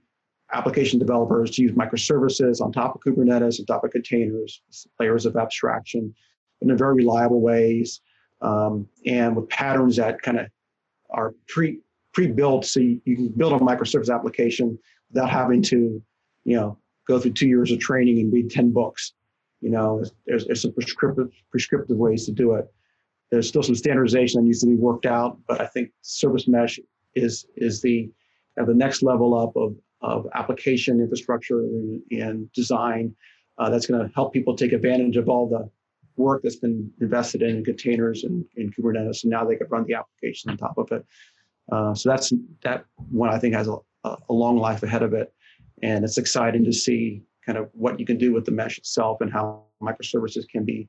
application developers to use microservices on top of Kubernetes, on top of containers, layers of abstraction in very reliable ways. Um, and with patterns that kind of are pre, pre-built, so you, you can build a microservice application without having to, you know, go through two years of training and read ten books. You know, there's, there's some prescriptive, prescriptive ways to do it. There's still some standardization that needs to be worked out, but I think service mesh is is the uh, the next level up of of application infrastructure and, and design uh, that's going to help people take advantage of all the work that's been invested in containers and in Kubernetes, and now they can run the application on top of it. Uh, so that's that one I think has a, a long life ahead of it, and it's exciting to see kind of what you can do with the mesh itself and how microservices can be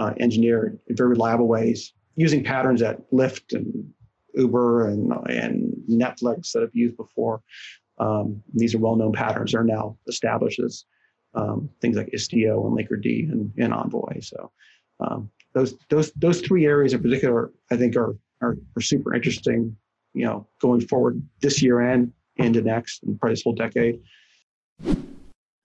Uh, engineered in very reliable ways, using patterns that Lyft and Uber and and Netflix that have used before. Um, these are well-known patterns. They're now established as um, things like Istio and Linkerd and, and Envoy. So um, those those those three areas in particular, I think, are, are are super interesting. You know, going forward this year and into next, and probably this whole decade.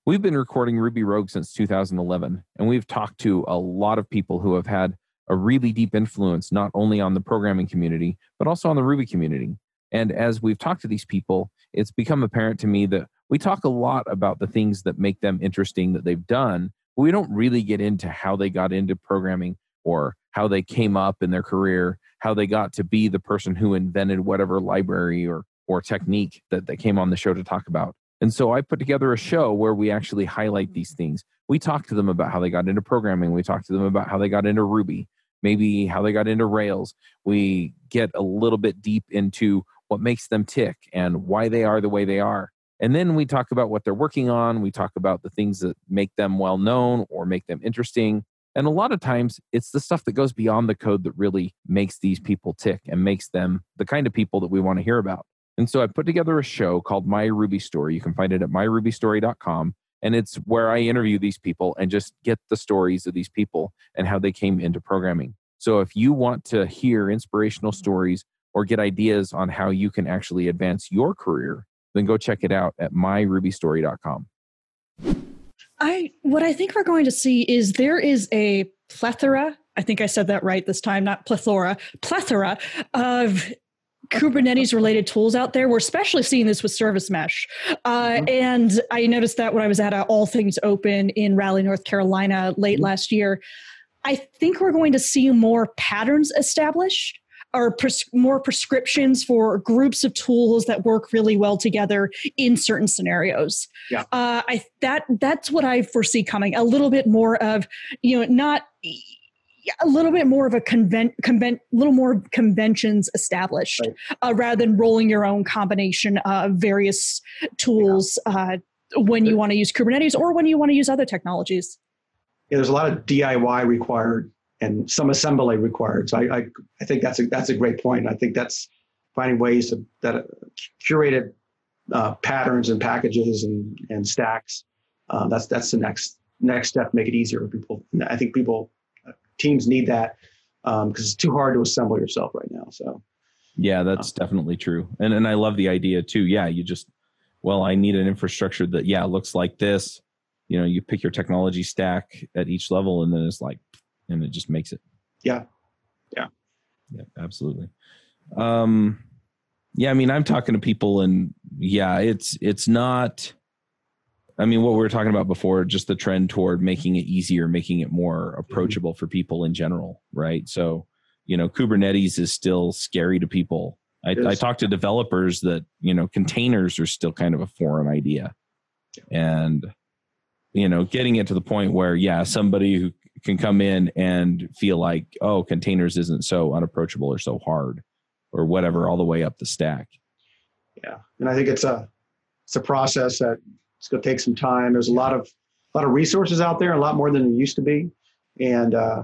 We've been recording Ruby Rogue since two thousand eleven, and we've talked to a lot of people who have had a really deep influence, not only on the programming community, but also on the Ruby community. And as we've talked to these people, it's become apparent to me that we talk a lot about the things that make them interesting that they've done, but we don't really get into how they got into programming or how they came up in their career, how they got to be the person who invented whatever library or, or technique that they came on the show to talk about. And so I put together a show where we actually highlight these things. We talk to them about how they got into programming. We talk to them about how they got into Ruby. maybe how they got into Rails. We get a little bit deep into what makes them tick and why they are the way they are. And then we talk about what they're working on. We talk about the things that make them well-known or make them interesting. And a lot of times, it's the stuff that goes beyond the code that really makes these people tick and makes them the kind of people that we want to hear about. And so I put together a show called My Ruby Story. You can find it at my ruby story dot com. And it's where I interview these people and just get the stories of these people and how they came into programming. So if you want to hear inspirational stories or get ideas on how you can actually advance your career, then go check it out at my ruby story dot com. I, what I think we're going to see is there is a plethora, I think I said that right this time, not plethora, plethora of Kubernetes-related tools out there. We're especially seeing this with Service Mesh. Uh, and I noticed that when I was at All Things Open in Raleigh, North Carolina late last year. I think we're going to see more patterns established or pres- more prescriptions for groups of tools that work really well together in certain scenarios. Yeah. Uh, I that that's what I foresee coming. A little bit more of, you know, not... a little bit more of a convent, convent, little more conventions established, right. uh, rather than rolling your own combination of various tools yeah. uh, when you want to use Kubernetes or when you want to use other technologies. Yeah, there's a lot of D I Y required and some assembly required. So I, I, I think that's a that's a great point. I think that's finding ways to, that uh, curated uh, patterns and packages and and stacks. Uh, that's that's the next next step. Make it easier for people. I think people. Teams need that because um, it's too hard to assemble yourself right now. So, yeah, that's um, definitely true. And and I love the idea too. Yeah, you just, well, I need an infrastructure that, yeah, looks like this. You know, you pick your technology stack at each level and then it's like, and it just makes it. Yeah. Yeah. Yeah, absolutely. Um, yeah, I mean, I'm talking to people and yeah, it's it's not... I mean, what we were talking about before, just the trend toward making it easier, making it more approachable for people in general, right? So, you know, Kubernetes is still scary to people. I, I talk to developers that, you know, containers are still kind of a foreign idea. And, you know, getting it to the point where, yeah, somebody who can come in and feel like, oh, containers isn't so unapproachable or so hard or whatever, all the way up the stack. Yeah. And I think it's a, it's a process that, it's going to take some time. There's a lot of a lot of resources out there, a lot more than there used to be. And, uh,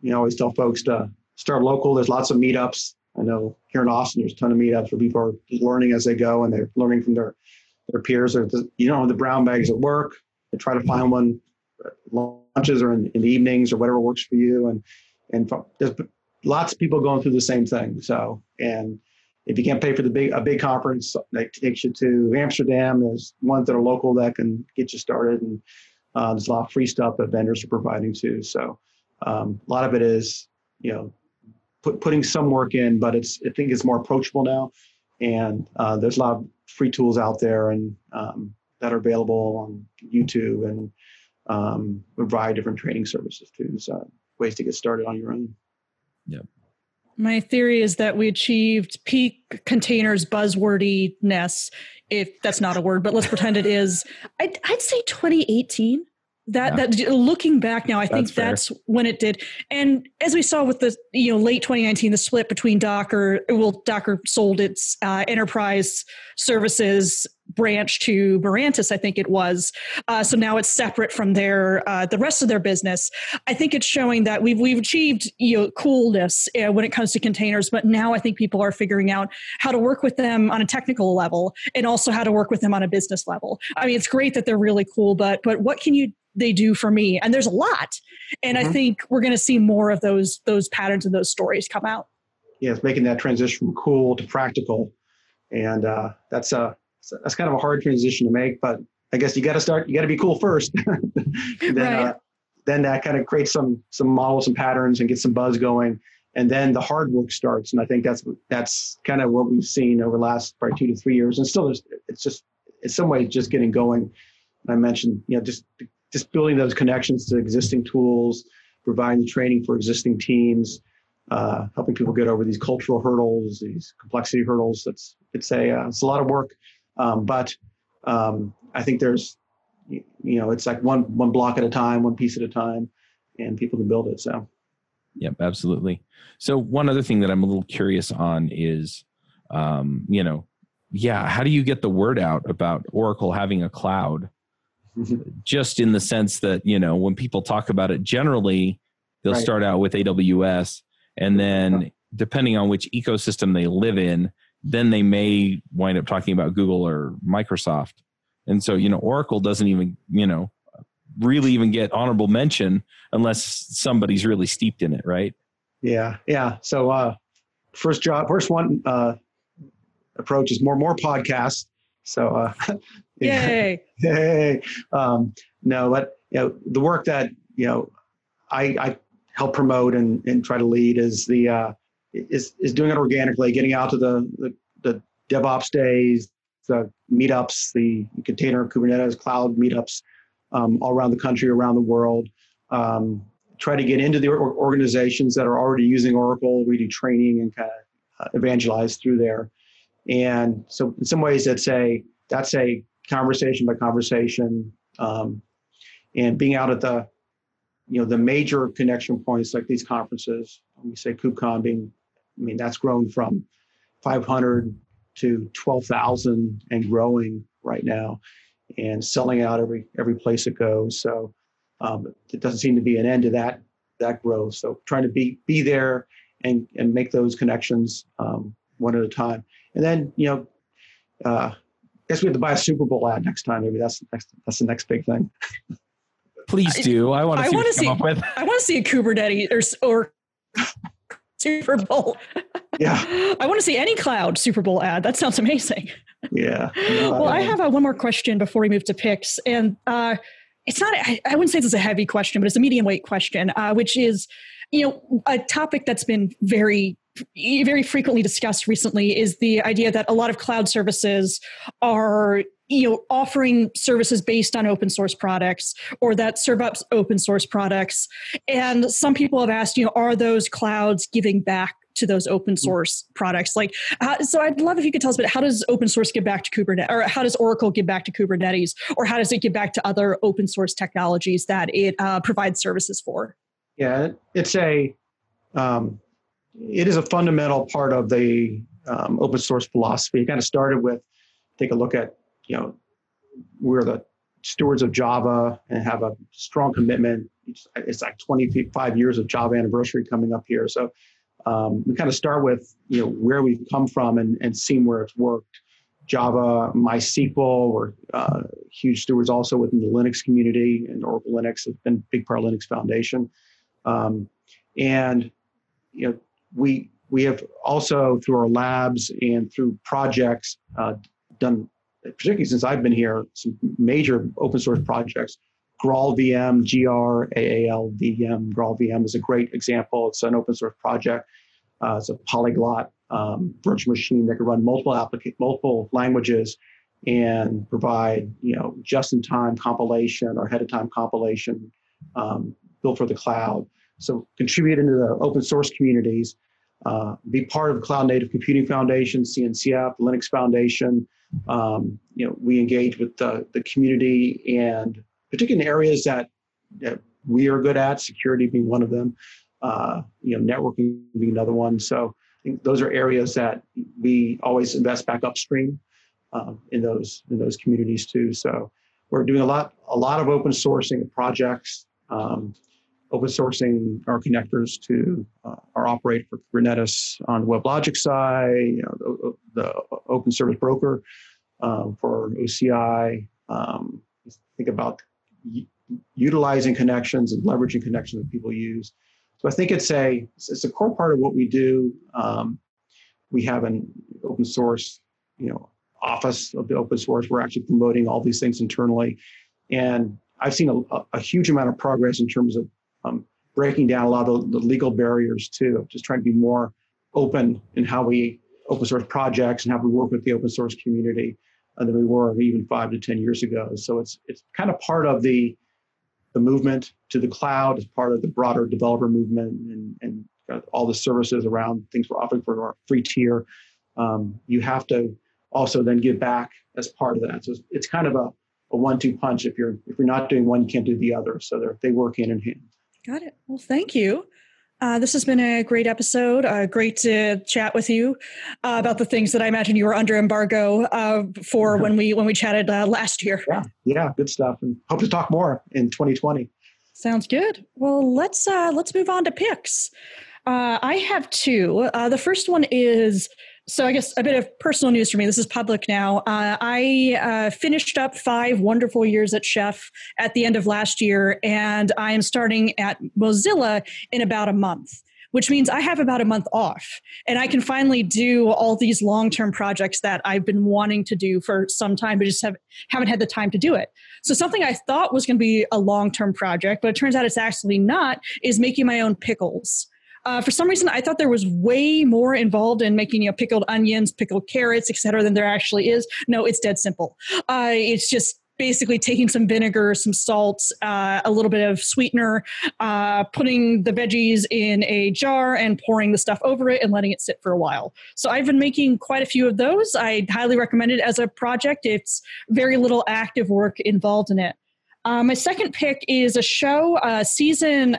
you know, I always tell folks to start local. There's lots of meetups. I know here in Austin, there's a ton of meetups where people are learning as they go, and they're learning from their, their peers. Or the, you know, the brown bags at work. They try to find one at lunches or in, in the evenings or whatever works for you. And and there's lots of people going through the same thing. So, and if you can't pay for the big a big conference that takes you to Amsterdam, there's ones that are local that can get you started, and uh, there's a lot of free stuff that vendors are providing too. So um, a lot of it is, you know, put, putting some work in, but it's I think it's more approachable now, and uh, there's a lot of free tools out there and um, that are available on YouTube and um, a variety of different training services too. There's uh, ways to get started on your own. Yeah. My theory is that we achieved peak containers buzzwordiness, if that's not a word, but let's pretend it is. I'd, I'd say twenty eighteen. That yeah. that looking back now, I that's think that's fair. When it did. And as we saw with the you know late twenty nineteen, the split between Docker, well, Docker sold its uh, enterprise services branch to Mirantis, I think it was. Uh, so now it's separate from their uh, the rest of their business. I think it's showing that we've we've achieved you know coolness uh, when it comes to containers, but now I think people are figuring out how to work with them on a technical level and also how to work with them on a business level. I mean, it's great that they're really cool, but but what can you they do for me? And there's a lot, and mm-hmm. I think we're going to see more of those those patterns and those stories come out. Yeah, it's making that transition from cool to practical, and uh, that's a that's kind of a hard transition to make. But I guess you got to start. You got to be cool first. then, right. uh, then that kind of creates some some models and patterns and gets some buzz going, and then the hard work starts. And I think that's that's kind of what we've seen over the last probably two to three years, and still, it's just in some ways just getting going. And I mentioned, you know, just. Just building those connections to existing tools, providing the training for existing teams, uh, helping people get over these cultural hurdles, these complexity hurdles. That's it's a uh, it's a lot of work, um, but um, I think there's you know it's like one one block at a time, one piece at a time, and people can build it. So Yep, absolutely. So one other thing that I'm a little curious on is, um, you know, yeah, how do you get the word out about Oracle having a cloud? Just in the sense that, you know, when people talk about it generally, they'll right. start out with A W S, and then depending on which ecosystem they live in, then they may wind up talking about Google or Microsoft. And so, you know, Oracle doesn't even, you know, really even get honorable mention unless somebody's really steeped in it, right? Yeah, yeah. So uh, first job, first one uh, approach is more, more podcasts. So, uh, yay! Yay! Um, no, but you know, the work that you know I, I help promote and, and try to lead is the uh, is is doing it organically, getting out to the the, the DevOps days, the meetups, the container Kubernetes cloud meetups, um, all around the country, around the world. Um, try to get into the organizations that are already using Oracle. We do training and kind of evangelize through there. And so in some ways that's a, that's a conversation by conversation, um, and being out at the, you know, the major connection points like these conferences. We say KubeCon being, I mean, that's grown from five hundred to twelve thousand and growing right now and selling out every, every place it goes. So um, it doesn't seem to be an end to that, that growth. So trying to be, be there and, and make those connections um, one at a time. And then, you know, uh, I guess we have to buy a Super Bowl ad next time. Maybe that's the next, that's the next big thing. Please do. I want to see. I want to see. Up with. I want to see a Kubernetes or, or Super Bowl. Yeah. I want to see any cloud Super Bowl ad. That sounds amazing. Yeah. No, well, I, I have uh, one more question before we move to picks, and uh, it's not. I, I wouldn't say this is a heavy question, but it's a medium weight question, uh, which is, you know, a topic that's been very. very frequently discussed recently is the idea that a lot of cloud services are, you know, offering services based on open source products or that serve up open source products. And some people have asked, you know, are those clouds giving back to those open source products? Like, uh, so I'd love if you could tell us about how does open source give back to Kubernetes, or how does Oracle give back to Kubernetes, or how does it give back to other open source technologies that it uh, provides services for? Yeah, it's a... Um It is a fundamental part of the um, open source philosophy. It kind of started with, take a look at, you know, we're the stewards of Java and have a strong commitment. It's, it's like twenty-five years of Java anniversary coming up here. So um, we kind of start with, you know, where we've come from and, and seen where it's worked. Java, MySQL, we're uh, huge stewards also within the Linux community, and Oracle Linux has been a big part of Linux Foundation. Um, and, you know, We we have also, through our labs and through projects, uh, done, particularly since I've been here, some major open source projects. GraalVM, G R A A L V M, GraalVM is a great example. It's an open source project. Uh, it's a polyglot um, virtual machine that can run multiple applica- multiple languages and provide, you know, just-in-time compilation or ahead-of-time compilation um, built for the cloud. So contribute into the open source communities, uh, be part of the Cloud Native Computing Foundation, C N C F, Linux Foundation. Um, you know, we engage with the, the community, and particularly in areas that, that we are good at, security being one of them, uh, you know, networking being another one. So I think those are areas that we always invest back upstream uh, in those in those communities too. So we're doing a lot a lot of open sourcing projects. Um, Open sourcing our connectors to uh, our operator for Kubernetes on the WebLogic side, you know, the, the open service broker um, for O C I. Um, think about u- utilizing connections and leveraging connections that people use. So I think it's a it's a core part of what we do. Um, we have an open source, you know, office of the open source. We're actually promoting all these things internally, and I've seen a, a huge amount of progress in terms of Um, breaking down a lot of the legal barriers too, just trying to be more open in how we open source projects and how we work with the open source community than we were even five to ten years ago. So it's it's kind of part of the the movement to the cloud, as part of the broader developer movement, and and all the services around things we're offering for our free tier. Um, you have to also then give back as part of that. So it's, it's kind of a, a one-two punch. If you're if you're not doing one, you can't do the other. So they work hand in hand. Got it. Well, thank you. Uh, this has been a great episode. Uh, great to chat with you uh, about the things that I imagine you were under embargo uh, for when we when we chatted uh, last year. Yeah, yeah, good stuff. And hope to talk more in twenty twenty. Sounds good. Well, let's uh, let's move on to picks. Uh, I have two. Uh, the first one is. So I guess a bit of personal news for me. This is public now. Uh, I uh, finished up five wonderful years at Chef at the end of last year, and I am starting at Mozilla in about a month, which means I have about a month off, and I can finally do all these long-term projects that I've been wanting to do for some time, but just have, haven't had the time to do it. So something I thought was going to be a long-term project, but it turns out it's actually not, is making my own pickles. Uh, for some reason, I thought there was way more involved in making, you know, pickled onions, pickled carrots, et cetera, than there actually is. No, it's dead simple. Uh, it's just basically taking some vinegar, some salt, uh, a little bit of sweetener, uh, putting the veggies in a jar and pouring the stuff over it and letting it sit for a while. So I've been making quite a few of those. I highly recommend it as a project. It's very little active work involved in it. Uh, my second pick is a show, uh, season...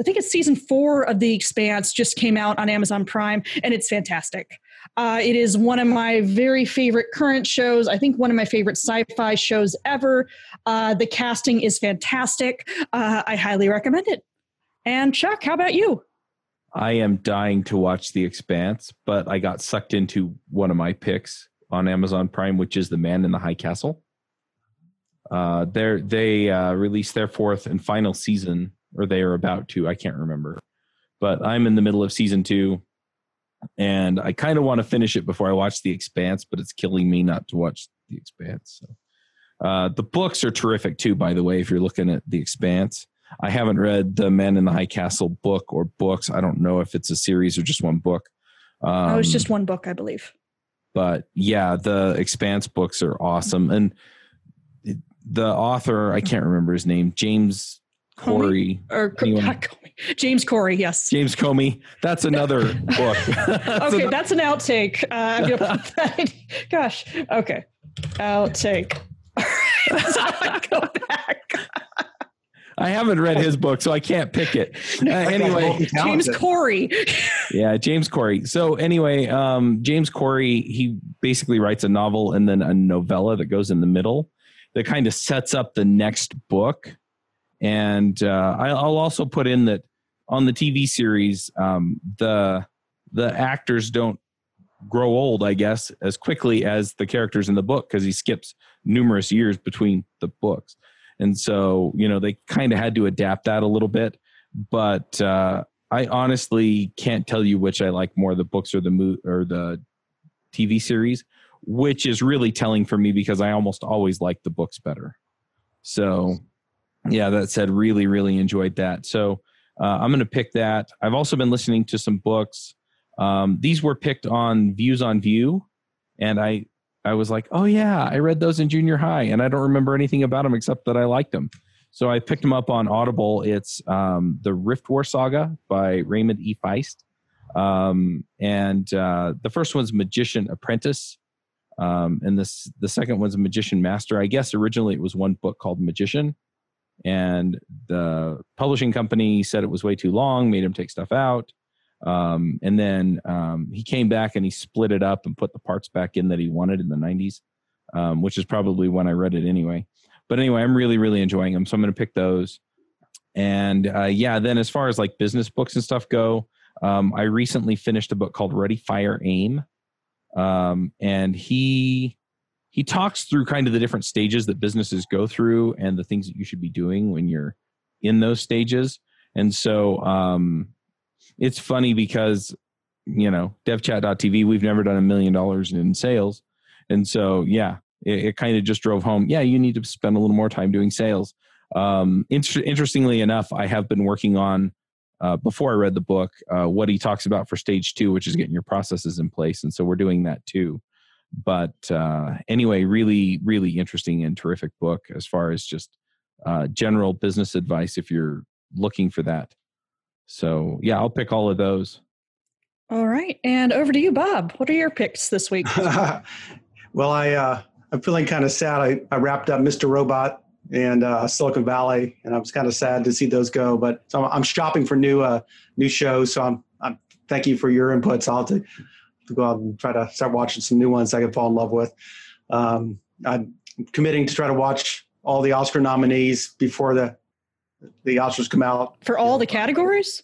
I think it's season four of The Expanse just came out on Amazon Prime, and it's fantastic. Uh, it is one of my very favorite current shows. I think one of my favorite sci-fi shows ever. Uh, the casting is fantastic. Uh, I highly recommend it. And Chuck, how about you? I am dying to watch The Expanse, but I got sucked into one of my picks on Amazon Prime, which is The Man in the High Castle. Uh, they uh, released their fourth and final season, or they are about to, I can't remember. But I'm in the middle of season two, and I kind of want to finish it before I watch The Expanse, but it's killing me not to watch The Expanse. So. Uh, the books are terrific too, by the way, if you're looking at The Expanse. I haven't read The Man in the High Castle book or books. I don't know if it's a series or just one book. Um, oh, it's just one book, I believe. But yeah, The Expanse books are awesome. And the author, I can't remember his name, James... Corey or anyway. James Corey, yes. James Comey. That's another book. that's okay, an- that's an outtake. Uh, I'm gonna put that in. Gosh. Okay, outtake. All right, so I go back. I haven't read his book, so I can't pick it. Uh, anyway, James Corey. yeah, James Corey. So anyway, um, James Corey. He basically writes a novel and then a novella that goes in the middle that kind of sets up the next book. And uh, I'll also put in that on the T V series, um, the the actors don't grow old, I guess, as quickly as the characters in the book, because he skips numerous years between the books. And so, you know, they kind of had to adapt that a little bit. But uh, I honestly can't tell you which I like more, the books or the mo- or the T V series, which is really telling for me because I almost always like the books better. So... yeah, that said, really, really enjoyed that. So uh, I'm going to pick that. I've also been listening to some books. Um, these were picked on Views on View. And I, I was like, oh, yeah, I read those in junior high. And I don't remember anything about them except that I liked them. So I picked them up on Audible. It's um, The Rift War Saga by Raymond E. Feist. Um, and uh, the first one's Magician Apprentice. Um, and this, the second one's Magician Master. I guess originally it was one book called Magician. And the publishing company said it was way too long, made him take stuff out. Um, and then um, he came back and he split it up and put the parts back in that he wanted in the nineties, um, which is probably when I read it anyway. But anyway, I'm really, really enjoying them. So I'm going to pick those. And uh, yeah, then as far as like business books and stuff go, um, I recently finished a book called Ready, Fire, Aim. Um, and he... He talks through kind of the different stages that businesses go through and the things that you should be doing when you're in those stages. And so um, it's funny because, you know, DevChat dot T V, we've never done a million dollars in sales. And so, yeah, it, it kind of just drove home. Yeah, you need to spend a little more time doing sales. Um, inter- interestingly enough, I have been working on, uh, before I read the book, uh, what he talks about for stage two, which is getting your processes in place. And so we're doing that too. But uh, anyway, really, really interesting and terrific book as far as just uh, general business advice if you're looking for that. So yeah, I'll pick all of those. All right. And over to you, Bob. What are your picks this week? well, I, uh, I'm feeling kind of sad. I, I wrapped up Mister Robot and uh, Silicon Valley, and I was kind of sad to see those go. But so I'm shopping for new uh, new shows. So I'm, I'm thank you for your inputs. I'll have to, to go out and try to start watching some new ones I could fall in love with. Um, I'm committing to try to watch all the Oscar nominees before the the Oscars come out. For all the categories?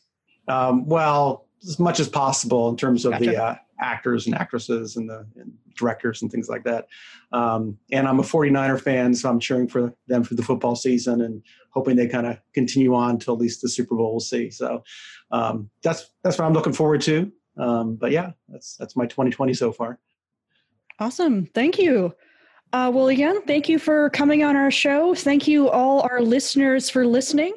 Um, well, as much as possible in terms of gotcha. the uh, actors and actresses and the and directors and things like that. Um, and I'm a forty-niner fan, so I'm cheering for them for the football season and hoping they kind of continue on till at least the Super Bowl. We'll see. So um, that's that's what I'm looking forward to. Um, but yeah, that's that's my twenty twenty so far. Awesome. Thank you. Uh, well, again, thank you for coming on our show. Thank you all our listeners for listening.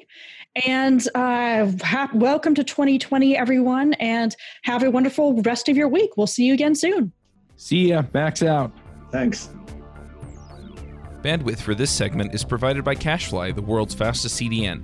And uh, ha- welcome to twenty twenty, everyone. And have a wonderful rest of your week. We'll see you again soon. See ya. Max out. Thanks. Bandwidth for this segment is provided by CacheFly, the world's fastest C D N.